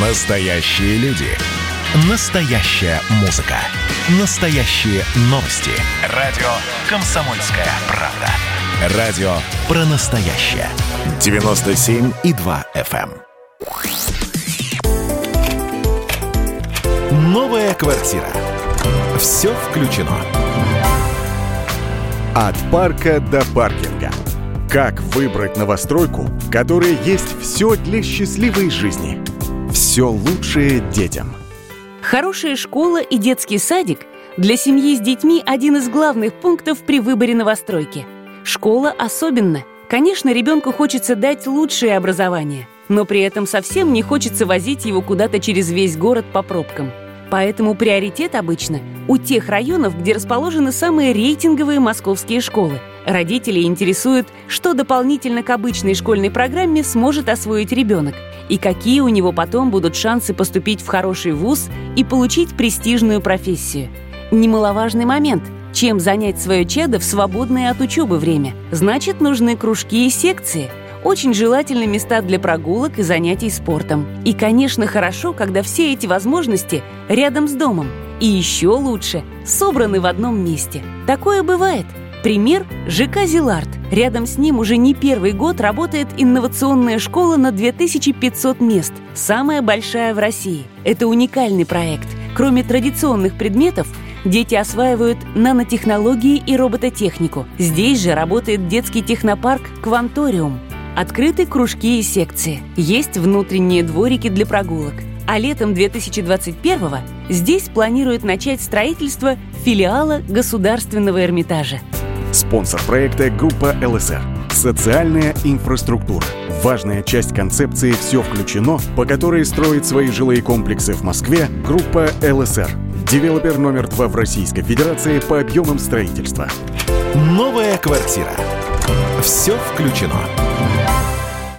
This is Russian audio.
Настоящие люди. Настоящая музыка. Настоящие новости. Радио «Комсомольская правда». Радио «Про настоящее». 97,2 FM. Новая квартира. Все включено. От парка до паркинга. Как выбрать новостройку, в которой есть все для счастливой жизни? Все лучшее детям. Хорошая школа и детский садик для семьи с детьми – один из главных пунктов при выборе новостройки. Школа особенно. Конечно, ребенку хочется дать лучшее образование, но при этом совсем не хочется возить его куда-то через весь город по пробкам. Поэтому приоритет обычно у тех районов, где расположены самые рейтинговые московские школы. Родителей интересует, что дополнительно к обычной школьной программе сможет освоить ребенок и какие у него потом будут шансы поступить в хороший вуз и получить престижную профессию. Немаловажный момент – чем занять свое чадо в свободное от учебы время? Значит, нужны кружки и секции. Очень желательны места для прогулок и занятий спортом. И, конечно, хорошо, когда все эти возможности рядом с домом. И еще лучше – собраны в одном месте. Такое бывает. Пример – ЖК «Зиларт». Рядом с ним уже не первый год работает инновационная школа на 2500 мест. Самая большая в России. Это уникальный проект. Кроме традиционных предметов, дети осваивают нанотехнологии и робототехнику. Здесь же работает детский технопарк «Кванториум». Открыты кружки и секции. Есть внутренние дворики для прогулок. А летом 2021-го здесь планируют начать строительство филиала Государственного Эрмитажа. Спонсор проекта — Группа ЛСР. Социальная инфраструктура. Важная часть концепции «Все включено», по которой строит свои жилые комплексы в Москве Группа ЛСР. Девелопер номер 2 в Российской Федерации по объемам строительства. Новая квартира. Все включено.